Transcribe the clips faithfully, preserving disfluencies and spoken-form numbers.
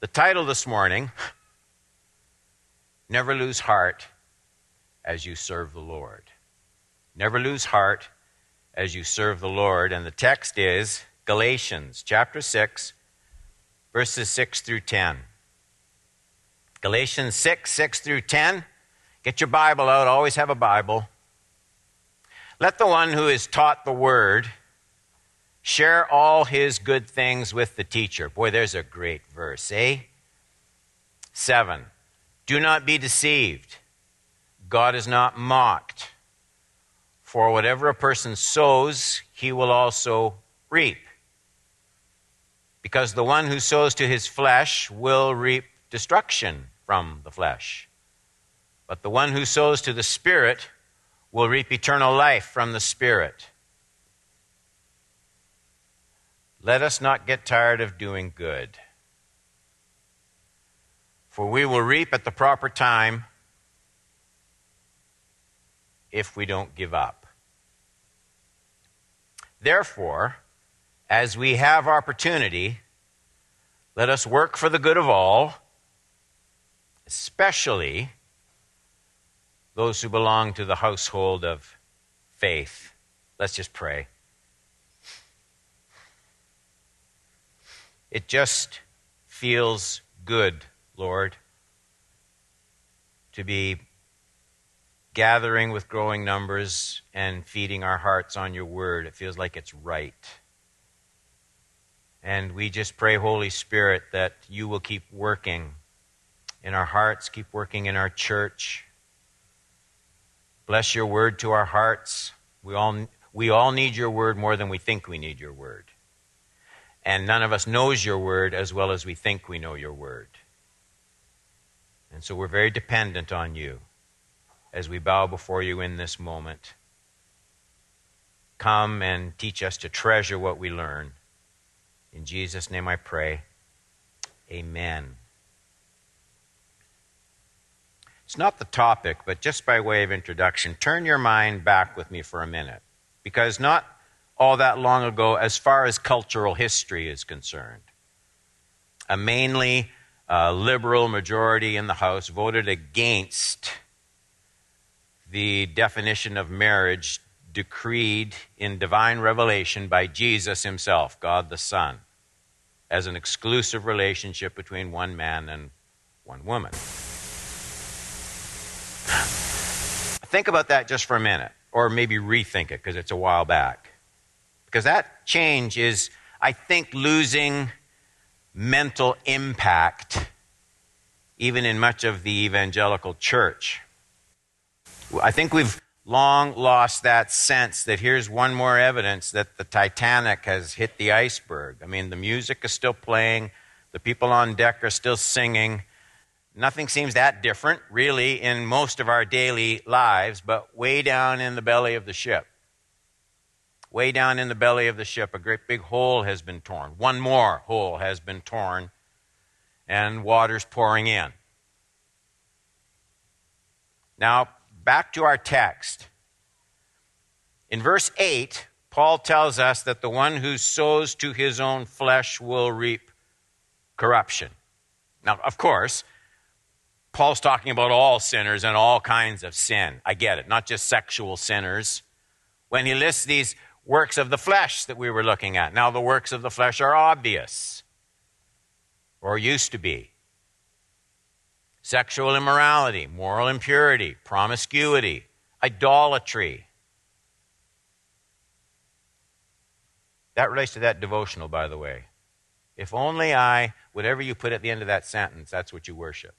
The title this morning, Never Lose Heart as You Serve the Lord. Never lose heart as you serve the Lord. And the text is Galatians chapter six, verses six through ten. Galatians six, six through ten. Get your Bible out. Always have a Bible. Let the one who is taught the word share all his good things with the teacher. Boy, there's a great verse, eh? Seven, do not be deceived. God is not mocked. For whatever a person sows, he will also reap. Because the one who sows to his flesh will reap destruction from the flesh. But the one who sows to the Spirit will reap eternal life from the Spirit. Let us not get tired of doing good, for we will reap at the proper time if we don't give up. Therefore, as we have opportunity, let us work for the good of all, especially those who belong to the household of faith. Let's just pray. It just feels good, Lord, to be gathering with growing numbers and feeding our hearts on your word. It feels like it's right. And we just pray, Holy Spirit, that you will keep working in our hearts, keep working in our church. Bless your word to our hearts. We all, we all need your word more than we think we need your word. And none of us knows your word as well as we think we know your word. And so we're very dependent on you as we bow before you in this moment. Come and teach us to treasure what we learn. In Jesus' name I pray. Amen. It's not the topic, but just by way of introduction, turn your mind back with me for a minute. Because not all that long ago, as far as cultural history is concerned, a mainly uh, liberal majority in the House voted against the definition of marriage decreed in divine revelation by Jesus himself, God the Son, as an exclusive relationship between one man and one woman. Think about that just for a minute, or maybe rethink it because it's a while back. Because that change is, I think, losing mental impact, even in much of the evangelical church. I think we've long lost that sense that here's one more evidence that the Titanic has hit the iceberg. I mean, the music is still playing, the people on deck are still singing. Nothing seems that different, really, in most of our daily lives, but way down in the belly of the ship. Way down in the belly of the ship, a great big hole has been torn. One more hole has been torn, and water's pouring in. Now, back to our text. In verse eight, Paul tells us that the one who sows to his own flesh will reap corruption. Now, of course, Paul's talking about all sinners and all kinds of sin. I get it, not just sexual sinners. When he lists these works of the flesh that we were looking at. Now, the works of the flesh are obvious, or used to be. Sexual immorality, moral impurity, promiscuity, idolatry. That relates to that devotional, by the way. If only I, whatever you put at the end of that sentence, that's what you worship.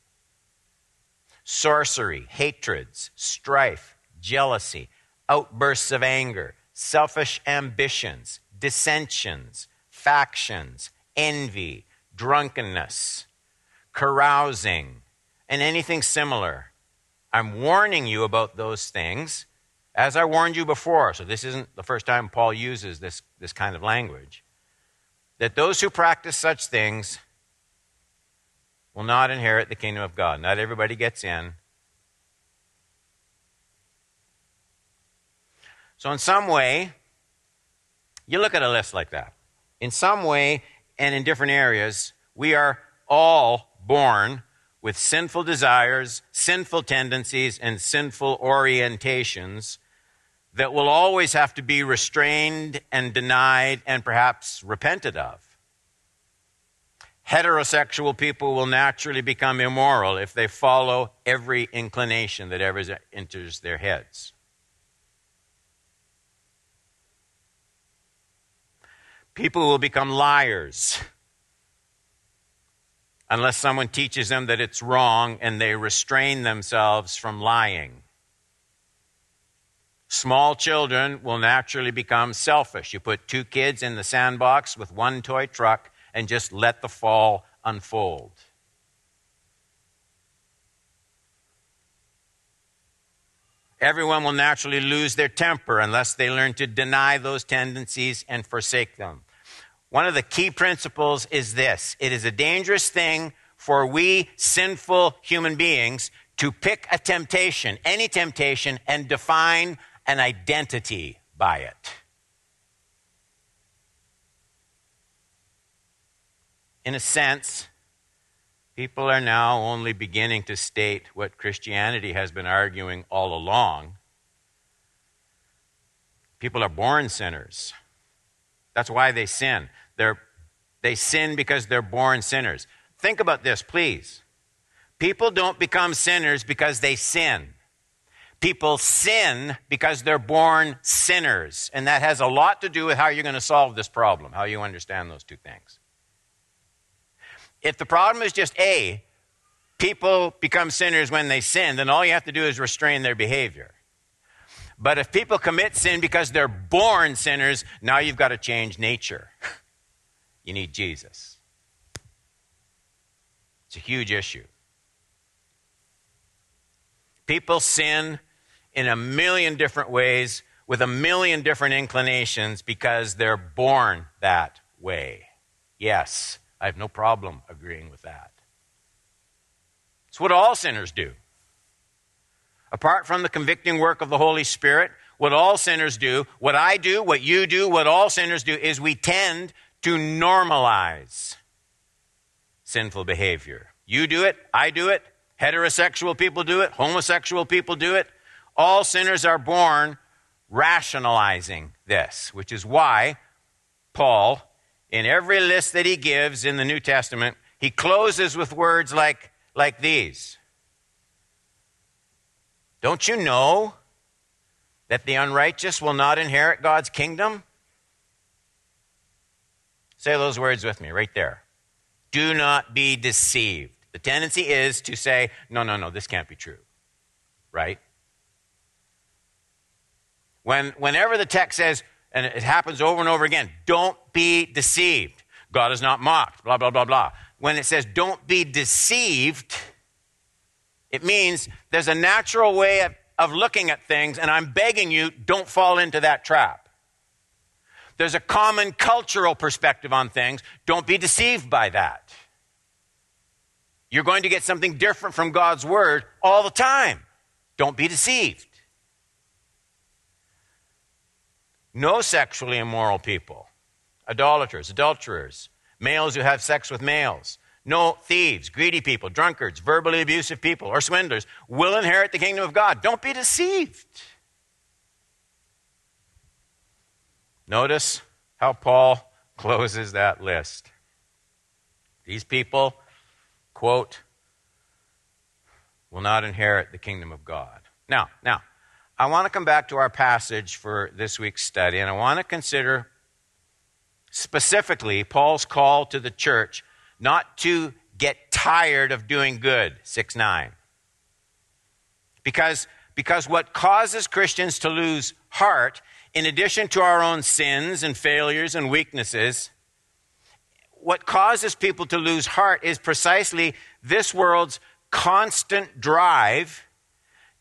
Sorcery, hatreds, strife, jealousy, outbursts of anger, selfish ambitions, dissensions, factions, envy, drunkenness, carousing, and anything similar. I'm warning you about those things, as I warned you before. So this isn't the first time Paul uses this, this kind of language. That those who practice such things will not inherit the kingdom of God. Not everybody gets in. So in some way, you look at a list like that. In some way and in different areas, we are all born with sinful desires, sinful tendencies, and sinful orientations that will always have to be restrained and denied and perhaps repented of. Heterosexual people will naturally become immoral if they follow every inclination that ever enters their heads. People will become liars unless someone teaches them that it's wrong and they restrain themselves from lying. Small children will naturally become selfish. You put two kids in the sandbox with one toy truck and just let the fall unfold. Everyone will naturally lose their temper unless they learn to deny those tendencies and forsake them. One of the key principles is this: it is a dangerous thing for we sinful human beings to pick a temptation, any temptation, and define an identity by it. In a sense, people are now only beginning to state what Christianity has been arguing all along. People are born sinners. That's why they sin. They're, they sin because they're born sinners. Think about this, please. People don't become sinners because they sin. People sin because they're born sinners. And that has a lot to do with how you're going to solve this problem, how you understand those two things. If the problem is just A, people become sinners when they sin, then all you have to do is restrain their behavior. But if people commit sin because they're born sinners, now you've got to change nature. You need Jesus. It's a huge issue. People sin in a million different ways with a million different inclinations because they're born that way. Yes. I have no problem agreeing with that. It's what all sinners do. Apart from the convicting work of the Holy Spirit, what all sinners do, what I do, what you do, what all sinners do, is we tend to normalize sinful behavior. You do it, I do it, heterosexual people do it, homosexual people do it. All sinners are born rationalizing this, which is why Paul, in every list that he gives in the New Testament, he closes with words like, like these. Don't you know that the unrighteous will not inherit God's kingdom? Say those words with me right there. Do not be deceived. The tendency is to say, no, no, no, this can't be true, right? When, whenever the text says, and it happens over and over again, don't be deceived. God is not mocked, blah, blah, blah, blah. When it says don't be deceived, it means there's a natural way of, of looking at things, and I'm begging you, don't fall into that trap. There's a common cultural perspective on things. Don't be deceived by that. You're going to get something different from God's word all the time. Don't be deceived. No sexually immoral people, idolaters, adulterers, males who have sex with males, no thieves, greedy people, drunkards, verbally abusive people, or swindlers will inherit the kingdom of God. Don't be deceived. Notice how Paul closes that list. These people, quote, will not inherit the kingdom of God. Now, now. I want to come back to our passage for this week's study, and I want to consider specifically Paul's call to the church not to get tired of doing good, six nine. Because, because what causes Christians to lose heart, in addition to our own sins and failures and weaknesses, what causes people to lose heart is precisely this world's constant drive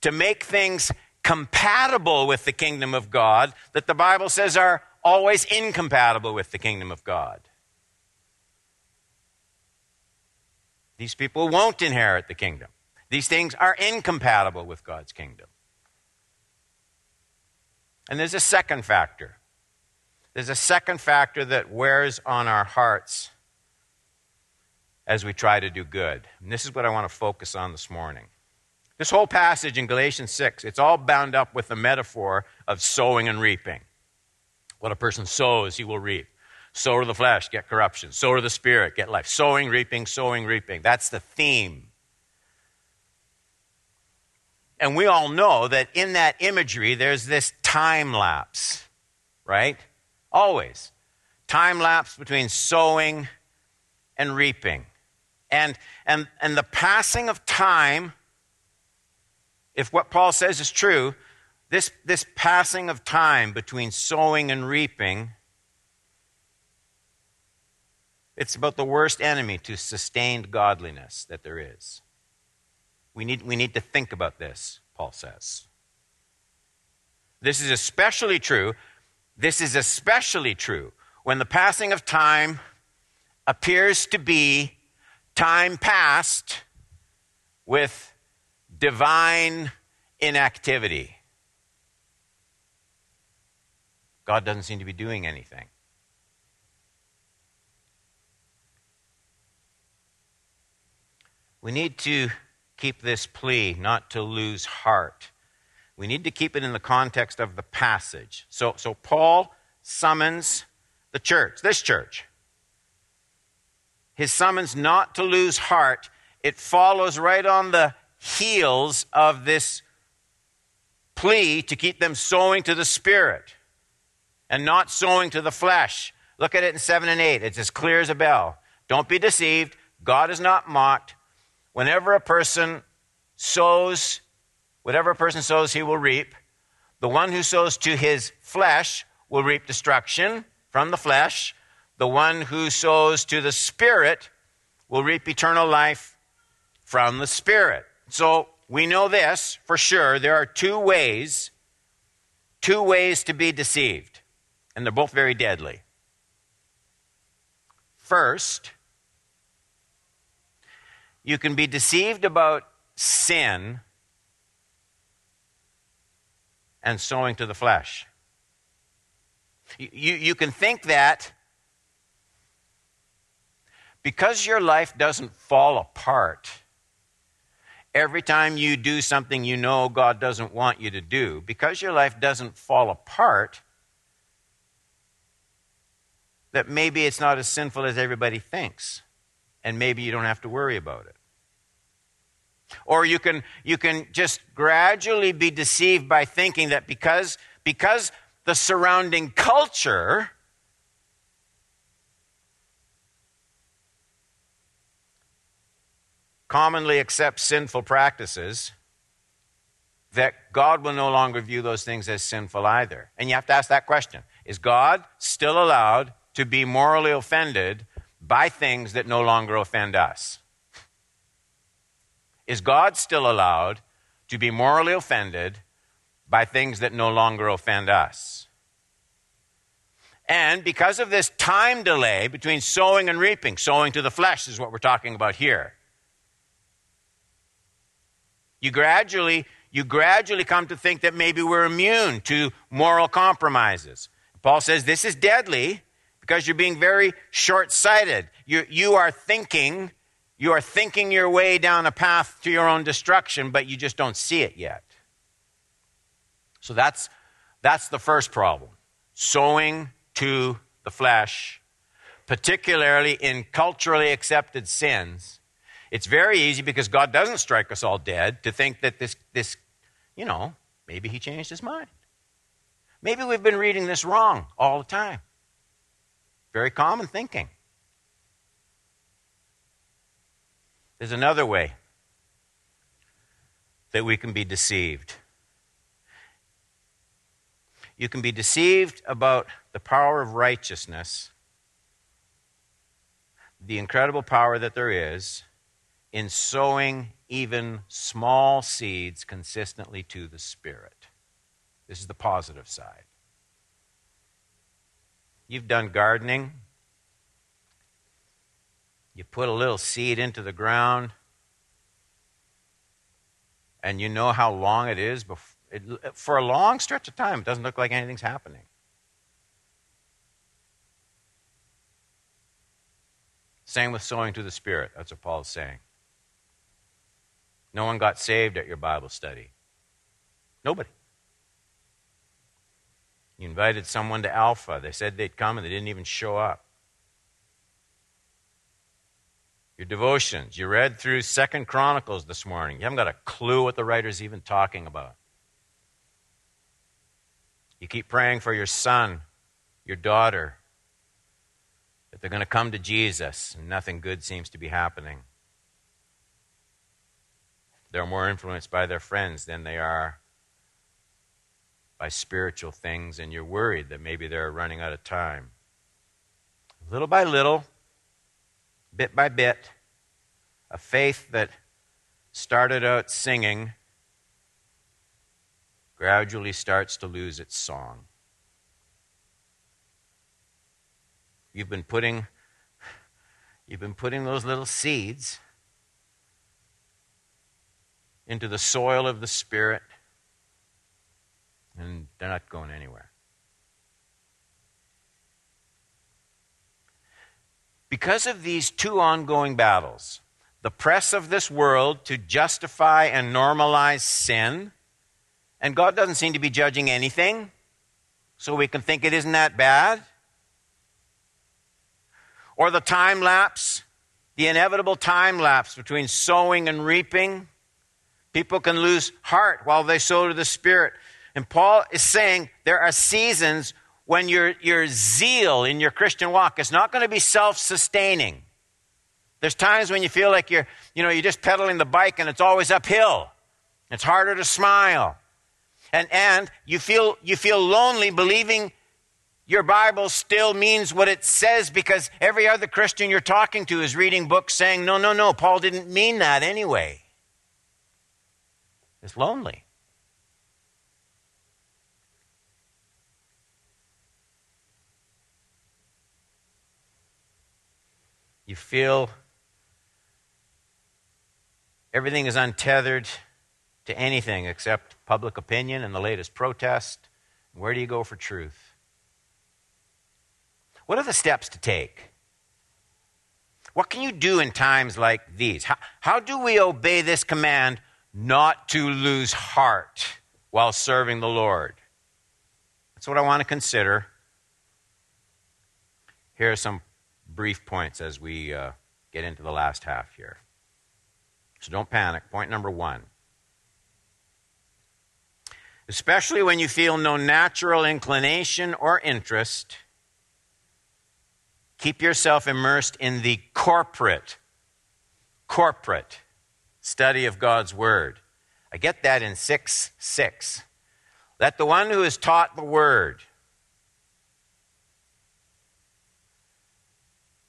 to make things compatible with the kingdom of God that the Bible says are always incompatible with the kingdom of God. These people won't inherit the kingdom. These things are incompatible with God's kingdom. And there's a second factor. There's a second factor that wears on our hearts as we try to do good. And this is what I want to focus on this morning. This whole passage in Galatians six, it's all bound up with the metaphor of sowing and reaping. What a person sows, he will reap. Sow to the flesh, get corruption. Sow to the spirit, get life. Sowing, reaping, sowing, reaping. That's the theme. And we all know that in that imagery, there's this time lapse, right? Always. Time lapse between sowing and reaping. And, and, and the passing of time, if what Paul says is true, this, this passing of time between sowing and reaping, it's about the worst enemy to sustained godliness that there is. We need, we need to think about this, Paul says. This is especially true. This is especially true when the passing of time appears to be time past with divine inactivity. God doesn't seem to be doing anything. We need to keep this plea not to lose heart. We need to keep it in the context of the passage. So, so Paul summons the church, this church. His summons not to lose heart, it follows right on the heels of this plea to keep them sowing to the Spirit and not sowing to the flesh. Look at it in seven and eight. It's as clear as a bell. Don't be deceived. God is not mocked. Whenever a person sows, whatever a person sows, he will reap. The one who sows to his flesh will reap destruction from the flesh. The one who sows to the Spirit will reap eternal life from the Spirit. So we know this for sure. There are two ways, two ways to be deceived. And they're both very deadly. First, you can be deceived about sin and sowing to the flesh. You, you, you can think that because your life doesn't fall apart every time you do something you know God doesn't want you to do, because your life doesn't fall apart, that maybe it's not as sinful as everybody thinks. And maybe you don't have to worry about it. Or you can you can just gradually be deceived by thinking that because, because the surrounding culture commonly accepts sinful practices, that God will no longer view those things as sinful either. And you have to ask that question. Is God still allowed to be morally offended by things that no longer offend us? Is God still allowed to be morally offended by things that no longer offend us? And because of this time delay between sowing and reaping, sowing to the flesh is what we're talking about here, you gradually, you gradually come to think that maybe we're immune to moral compromises. Paul says this is deadly, because you're being very short-sighted. You, you are thinking, you are thinking your way down a path to your own destruction, but you just don't see it yet. So that's, that's the first problem. Sowing to the flesh, particularly in culturally accepted sins. It's very easy, because God doesn't strike us all dead, to think that this, this, you know, maybe he changed his mind. Maybe we've been reading this wrong all the time. Very common thinking. There's another way that we can be deceived. You can be deceived about the power of righteousness, the incredible power that there is in sowing even small seeds consistently to the Spirit. This is the positive side. You've done gardening. You put a little seed into the ground, and you know how long it is. Before, it, for a long stretch of time, it doesn't look like anything's happening. Same with sowing to the Spirit. That's what Paul's saying. No one got saved at your Bible study. Nobody. You invited someone to Alpha. They said they'd come and they didn't even show up. Your devotions. You read through Second Chronicles this morning. You haven't got a clue what the writer's even talking about. You keep praying for your son, your daughter, that they're going to come to Jesus, and nothing good seems to be happening. They're more influenced by their friends than they are by spiritual things, and you're worried that maybe they're running out of time. Little by little, bit by bit, a faith that started out singing gradually starts to lose its song. You've been putting, you've been putting those little seeds into the soil of the Spirit, and they're not going anywhere. Because of these two ongoing battles, the press of this world to justify and normalize sin, and God doesn't seem to be judging anything, so we can think it isn't that bad, or the time lapse, the inevitable time lapse between sowing and reaping. People can lose heart while they sow to the Spirit. And Paul is saying there are seasons when your, your zeal in your Christian walk is not going to be self-sustaining. There's times when you feel like you're, you know, you're just pedaling the bike and it's always uphill. It's harder to smile. And and you feel you feel lonely believing your Bible still means what it says because every other Christian you're talking to is reading books saying, no, no, no, Paul didn't mean that anyway. It's lonely. You feel everything is untethered to anything except public opinion and the latest protest. Where do you go for truth? What are the steps to take? What can you do in times like these? How, how do we obey this command not to lose heart while serving the Lord? That's what I want to consider. Here are some brief points as we uh, get into the last half here. So don't panic. Point number one. Especially when you feel no natural inclination or interest, keep yourself immersed in the corporate, corporate study of God's Word. I get that in six six. Let the one who is taught the Word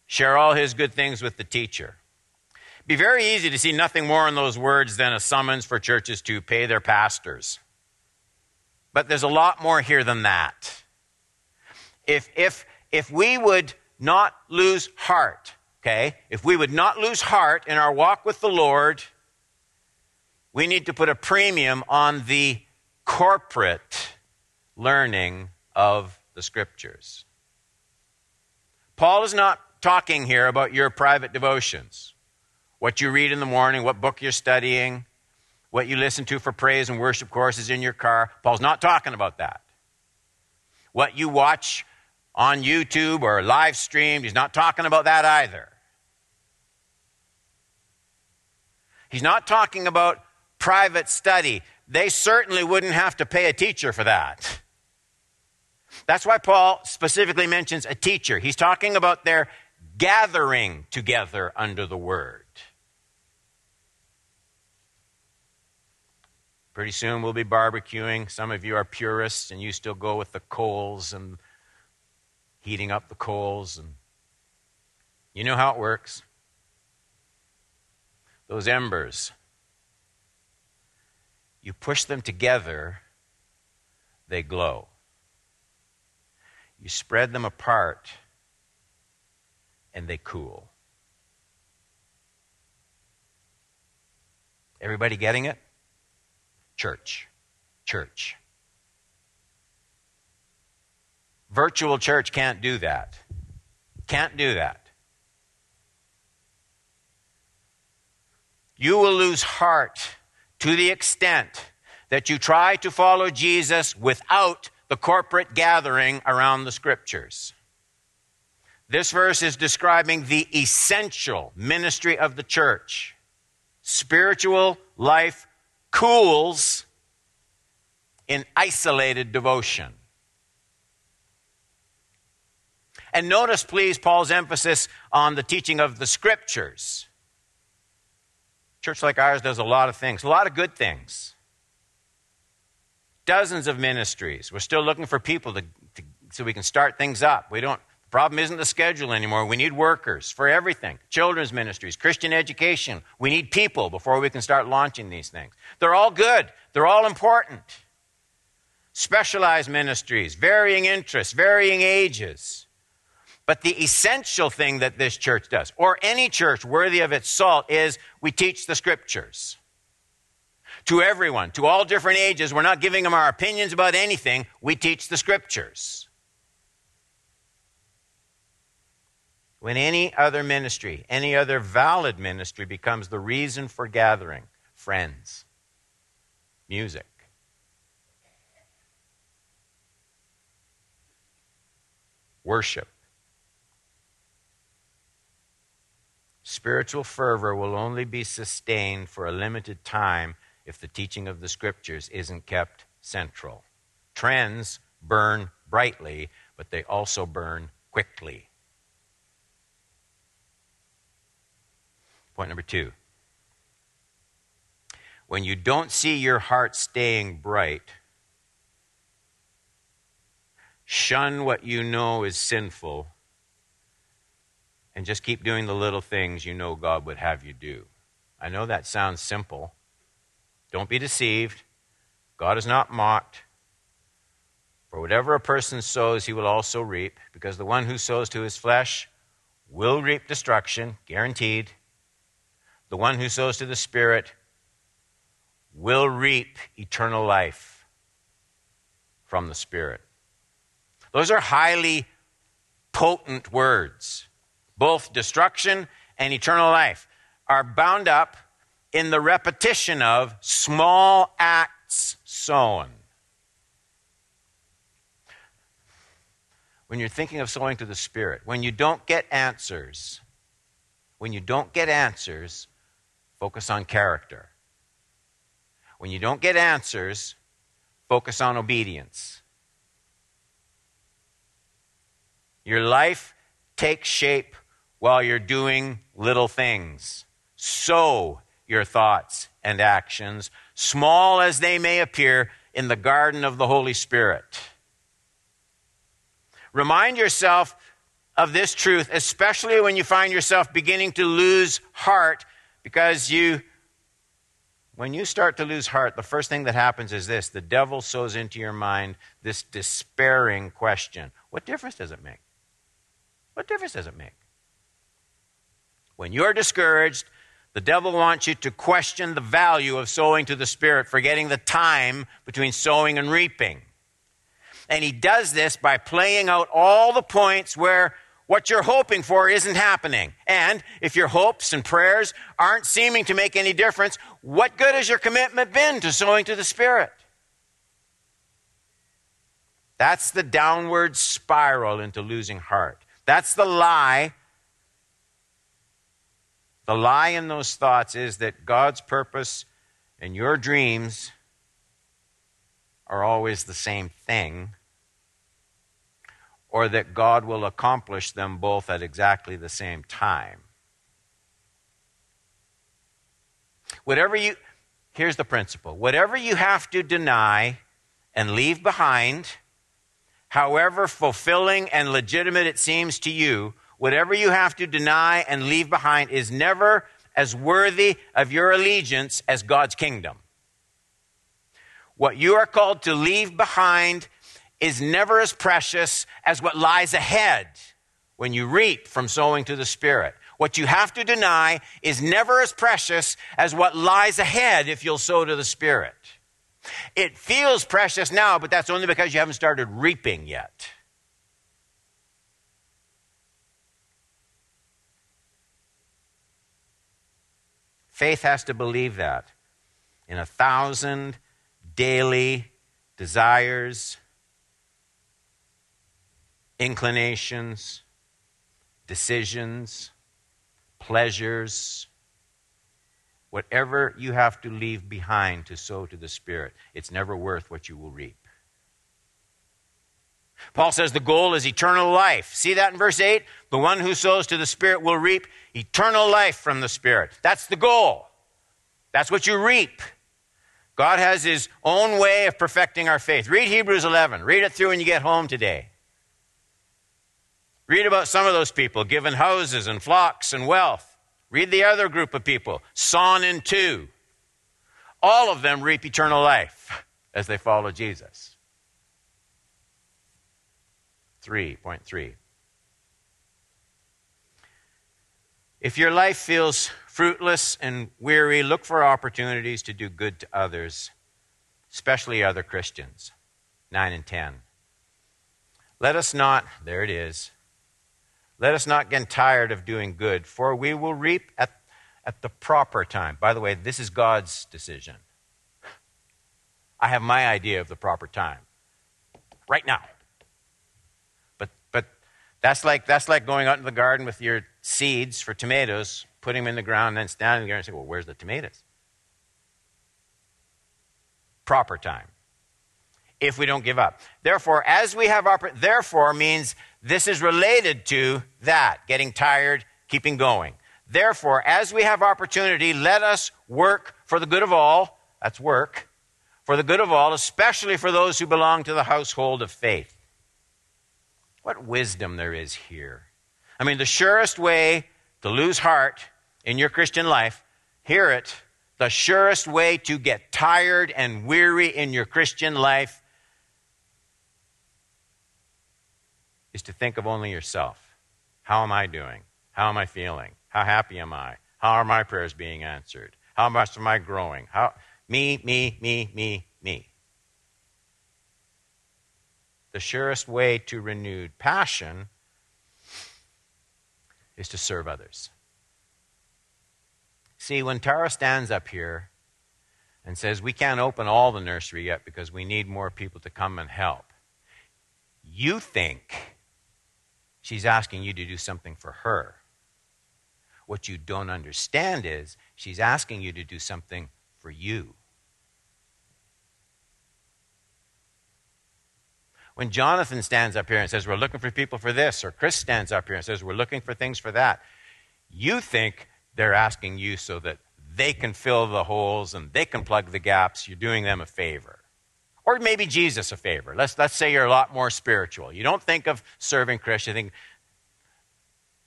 share all his good things with the teacher. It'd be very easy to see nothing more in those words than a summons for churches to pay their pastors. But there's a lot more here than that. If, if, if we would not lose heart, okay, if we would not lose heart in our walk with the Lord, we need to put a premium on the corporate learning of the Scriptures. Paul is not talking here about your private devotions, what you read in the morning, what book you're studying, what you listen to for praise and worship courses in your car. Paul's not talking about that. What you watch on YouTube or live streamed, he's not talking about that either. He's not talking about private study. They certainly wouldn't have to pay a teacher for that. That's why Paul specifically mentions a teacher. He's talking about their gathering together under the Word. Pretty soon we'll be barbecuing. Some of you are purists and you still go with the coals and heating up the coals, and you know how it works. Those embers, you push them together, they glow. You spread them apart, and they cool. Everybody getting it? Church, church. Virtual church can't do that. Can't do that. you will lose heart to the extent that you try to follow Jesus without the corporate gathering around the Scriptures. This verse is describing the essential ministry of the church. Spiritual life cools in isolated devotion. And notice, please, Paul's emphasis on the teaching of the Scriptures. A church like ours does a lot of things, a lot of good things. Dozens of ministries. We're still looking for people to, to so we can start things up. We don't. The problem isn't the schedule anymore. We need workers for everything. Children's ministries, Christian education. We need people before we can start launching these things. They're all good. They're all important. Specialized ministries, varying interests, varying ages. But the essential thing that this church does, or any church worthy of its salt, is we teach the Scriptures. To everyone, to all different ages, we're not giving them our opinions about anything. We teach the Scriptures. When any other ministry, any other valid ministry becomes the reason for gathering, friends, music, worship, spiritual fervor will only be sustained for a limited time if the teaching of the Scriptures isn't kept central. Trends burn brightly, but they also burn quickly. Point number two. When you don't see your heart staying bright, shun what you know is sinful and just keep doing the little things you know God would have you do. I know that sounds simple. Don't be deceived. God is not mocked. For whatever a person sows, he will also reap, because the one who sows to his flesh will reap destruction, guaranteed. The one who sows to the Spirit will reap eternal life from the Spirit. Those are highly potent words. Both destruction and eternal life are bound up in the repetition of small acts sown. When you're thinking of sowing to the Spirit, when you don't get answers, when you don't get answers, focus on character. When you don't get answers, focus on obedience. Your life takes shape while you're doing little things. Sow your thoughts and actions, small as they may appear, in the garden of the Holy Spirit. Remind yourself of this truth, especially when you find yourself beginning to lose heart, because you, when you start to lose heart, the first thing that happens is this: the devil sows into your mind this despairing question. What difference does it make? What difference does it make? When you're discouraged, the devil wants you to question the value of sowing to the Spirit, forgetting the time between sowing and reaping. And he does this by playing out all the points where what you're hoping for isn't happening. And if your hopes and prayers aren't seeming to make any difference, what good has your commitment been to sowing to the Spirit? That's the downward spiral into losing heart. That's the lie. The lie in those thoughts is that God's purpose and your dreams are always the same thing, or that God will accomplish them both at exactly the same time. Whatever you, here's the principle. Whatever you have to deny and leave behind, however fulfilling and legitimate it seems to you, whatever you have to deny and leave behind is never as worthy of your allegiance as God's kingdom. What you are called to leave behind is never as precious as what lies ahead when you reap from sowing to the Spirit. What you have to deny is never as precious as what lies ahead if you'll sow to the Spirit. It feels precious now, but that's only because you haven't started reaping yet. Faith has to believe that. In a thousand daily desires, inclinations, decisions, pleasures, whatever you have to leave behind to sow to the Spirit, it's never worth what you will reap. Paul says the goal is eternal life. See that in verse eight? The one who sows to the Spirit will reap eternal life from the Spirit. That's the goal. That's what you reap. God has his own way of perfecting our faith. Read Hebrews eleven. Read it through when you get home today. Read about some of those people given houses and flocks and wealth. Read the other group of people, sawn in two. All of them reap eternal life as they follow Jesus. three point three. If your life feels fruitless and weary, look for opportunities to do good to others, especially other Christians. nine and ten. Let us not, there it is, let us not get tired of doing good, for we will reap at, at the proper time. By the way, this is God's decision. I have my idea of the proper time right now. But but that's like that's like going out in the garden with your seeds for tomatoes, putting them in the ground, and then standing there and saying, well, where's the tomatoes? Proper time. If we don't give up. Therefore, as we have oper- therefore means this is related to that, getting tired, keeping going. Therefore, as we have opportunity, let us work for the good of all. That's work. For the good of all, especially for those who belong to the household of faith. What wisdom there is here. I mean, the surest way to lose heart in your Christian life, hear it, the surest way to get tired and weary in your Christian life is to think of only yourself. How am I doing? How am I feeling? How happy am I? How are my prayers being answered? How much am I growing? How me, me, me, me, me. The surest way to renewed passion is to serve others. See, when Tara stands up here and says, we can't open all the nursery yet because we need more people to come and help, you think she's asking you to do something for her. What you don't understand is she's asking you to do something for you. When Jonathan stands up here and says, we're looking for people for this, or Chris stands up here and says, we're looking for things for that, you think they're asking you so that they can fill the holes and they can plug the gaps. You're doing them a favor. Or maybe Jesus a favor. Let's, let's say you're a lot more spiritual. You don't think of serving Christ. You think,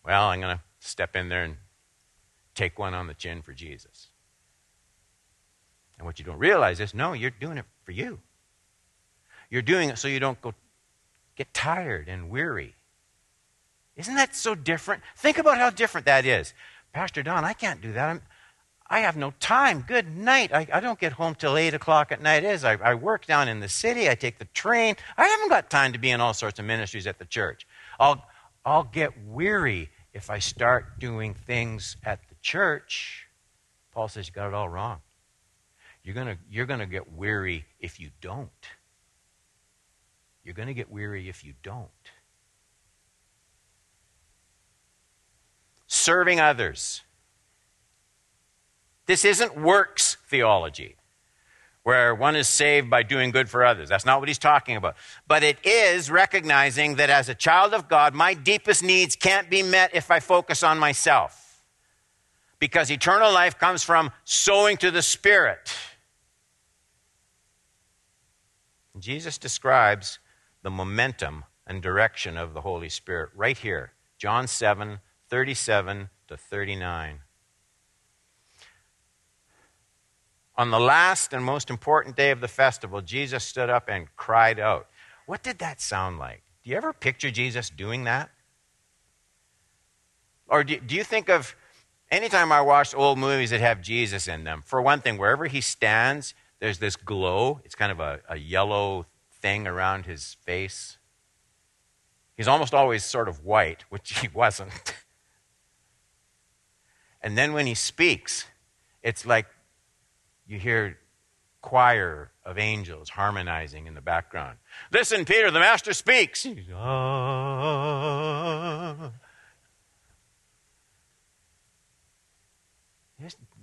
well, I'm going to step in there and take one on the chin for Jesus. And what you don't realize is, no, you're doing it for you. You're doing it so you don't go get tired and weary. Isn't that so different? Think about how different that is. Pastor Don, I can't do that. I'm, I have no time. Good night. I, I don't get home till eight o'clock at night. Is I, I work down in the city. I take the train. I haven't got time to be in all sorts of ministries at the church. I'll, I'll get weary if I start doing things at the church. Paul says you got it all wrong. You're gonna, you're gonna get weary if you don't. You're going to get weary if you don't. Serving others. This isn't works theology, where one is saved by doing good for others. That's not what he's talking about. But it is recognizing that as a child of God, my deepest needs can't be met if I focus on myself. Because eternal life comes from sowing to the Spirit. Jesus describes the momentum and direction of the Holy Spirit right here. John seven, thirty-seven to thirty-nine. On the last and most important day of the festival, Jesus stood up and cried out. What did that sound like? Do you ever picture Jesus doing that? Or do, do you think of, anytime I watch old movies that have Jesus in them, for one thing, wherever he stands, there's this glow. It's kind of a, a yellow thing around his face. He's almost always sort of white, which he wasn't. And then when he speaks, It's like you hear choir of angels harmonizing in the background. Listen, Peter, the Master speaks. Ah.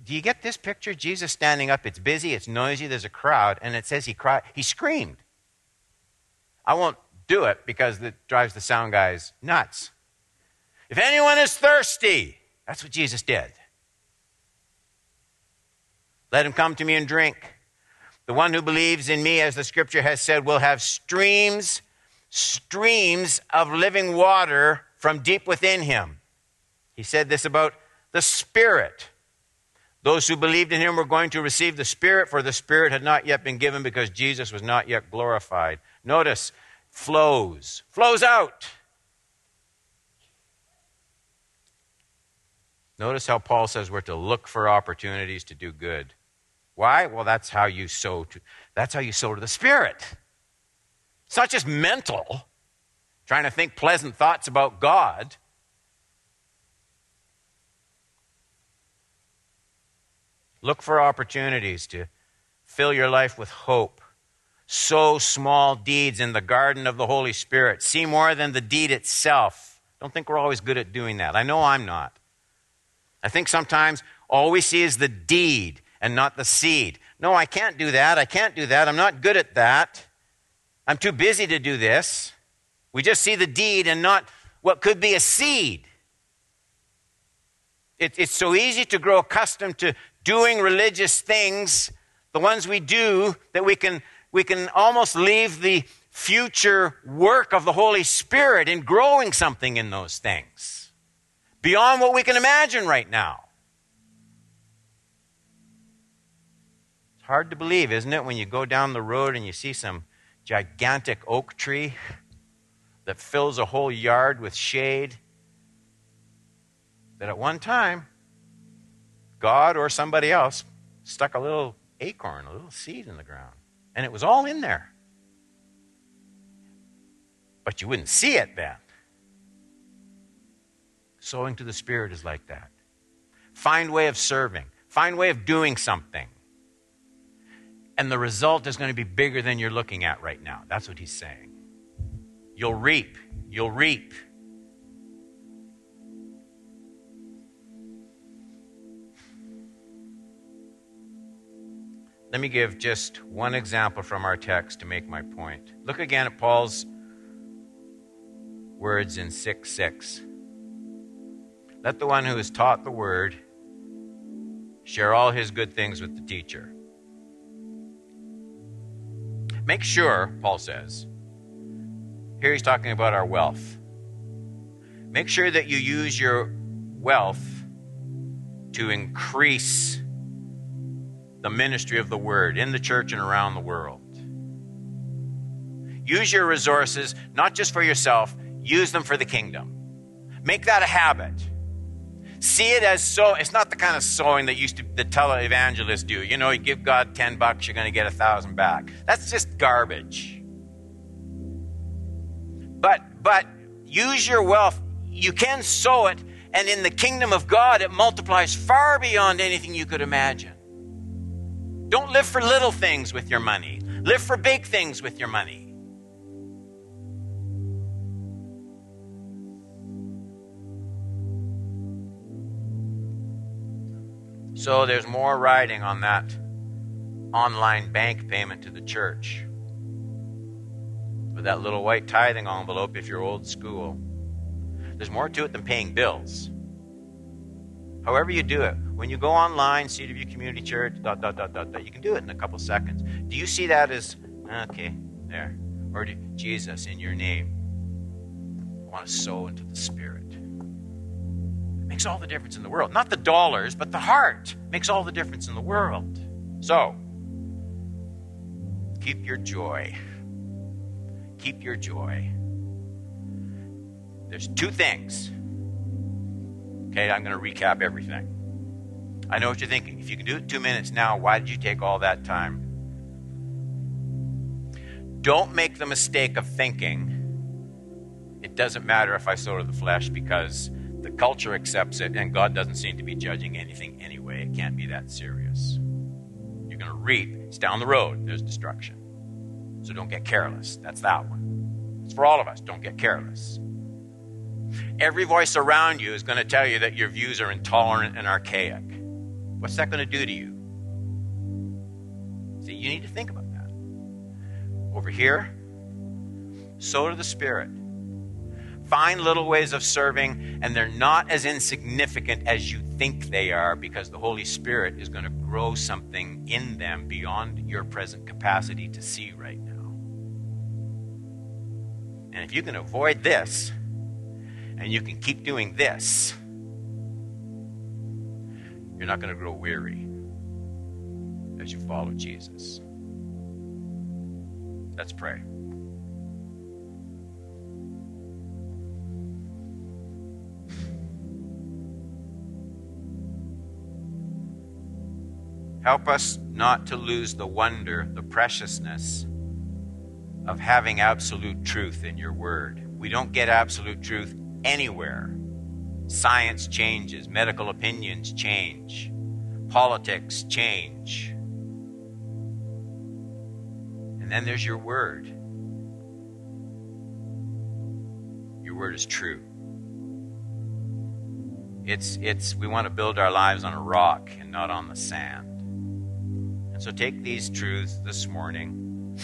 Do you get this picture? Jesus standing up. It's busy. It's noisy. There's a crowd. And it says he cried. He screamed. I won't do it because it drives the sound guys nuts. If anyone is thirsty, that's what Jesus did. Let him come to me and drink. The one who believes in me, as the scripture has said, will have streams, streams of living water from deep within him. He said this about the Spirit. Those who believed in him were going to receive the Spirit, for the Spirit had not yet been given because Jesus was not yet glorified. Notice, flows, flows out. Notice how Paul says we're to look for opportunities to do good. Why? Well, that's how you sow to, that's how you sow to the Spirit. It's not just mental, trying to think pleasant thoughts about God. Look for opportunities to fill your life with hope. Sow small deeds in the garden of the Holy Spirit. See more than the deed itself. Don't think we're always good at doing that. I know I'm not. I think sometimes all we see is the deed and not the seed. No, I can't do that. I can't do that. I'm not good at that. I'm too busy to do this. We just see the deed and not what could be a seed. It, it's so easy to grow accustomed to doing religious things, the ones we do, that we can we can almost leave the future work of the Holy Spirit in growing something in those things beyond what we can imagine right now. It's hard to believe, isn't it, when you go down the road and you see some gigantic oak tree that fills a whole yard with shade, that at one time God or somebody else stuck a little acorn, a little seed in the ground. And it was all in there. But you wouldn't see it then. Sowing to the Spirit is like that. Find way of serving. Find way of doing something. And the result is going to be bigger than you're looking at right now. That's what he's saying. You'll reap. You'll reap. Let me give just one example from our text to make my point. Look again at Paul's words in six six. Let the one who is taught the word share all his good things with the teacher. Make sure, Paul says, here he's talking about our wealth. Make sure that you use your wealth to increase the ministry of the word in the church and around the world. Use your resources, not just for yourself, use them for the kingdom. Make that a habit. See it as so, it's not the kind of sowing that used to the televangelists do. You know, you give God ten bucks, you're going to get a thousand back. That's just garbage. But, but use your wealth. You can sow it, and in the kingdom of God, it multiplies far beyond anything you could imagine. Don't live for little things with your money. Live for big things with your money. So there's more riding on that online bank payment to the church. With that little white tithing envelope, if you're old school. There's more to it than paying bills. However you do it, when you go online, C W Community Church, dot, dot, dot, dot, dot, you can do it in a couple seconds. Do you see that as, okay, there, or do, Jesus, in your name, I want to sow into the Spirit. It makes all the difference in the world. Not the dollars, but the heart makes all the difference in the world. So, keep your joy. Keep your joy. There's two things. Okay, I'm going to recap everything. I know what you're thinking. If you can do it in two minutes now, why did you take all that time? Don't make the mistake of thinking it doesn't matter if I sow to the flesh because The culture accepts it, and God doesn't seem to be judging anything anyway. It can't be that serious. You're going to reap. It's down the road. There's destruction. So don't get careless. That's that one. It's for all of us. Don't get careless. Every voice around you is going to tell you that your views are intolerant and archaic. What's that going to do to you? See, you need to think about that. Over here, sow to the Spirit. Find little ways of serving, and they're not as insignificant as you think they are, because the Holy Spirit is going to grow something in them beyond your present capacity to see right now. And if you can avoid this, and you can keep doing this, you're not going to grow weary as you follow Jesus. Let's pray. Help us not to lose the wonder, the preciousness of having absolute truth in your word. We don't get absolute truth anywhere. Science changes. Medical opinions change. Politics change. And then there's your word. Your word is true. It's, it's, we want to build our lives on a rock and not on the sand. So take these truths this morning,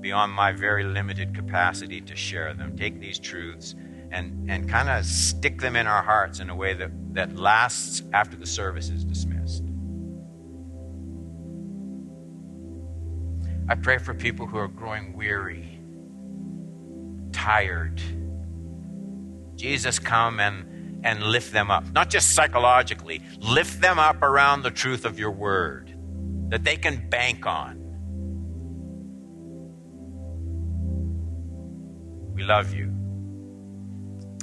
beyond my very limited capacity to share them. Take these truths and, and kind of stick them in our hearts in a way that, that lasts after the service is dismissed. I pray for people who are growing weary, tired. Jesus, come and, and lift them up. Not just psychologically, lift them up around the truth of your word, that they can bank on. We love you.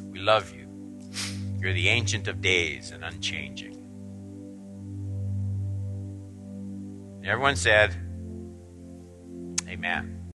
We love you. You're the Ancient of Days and unchanging. And everyone said, amen.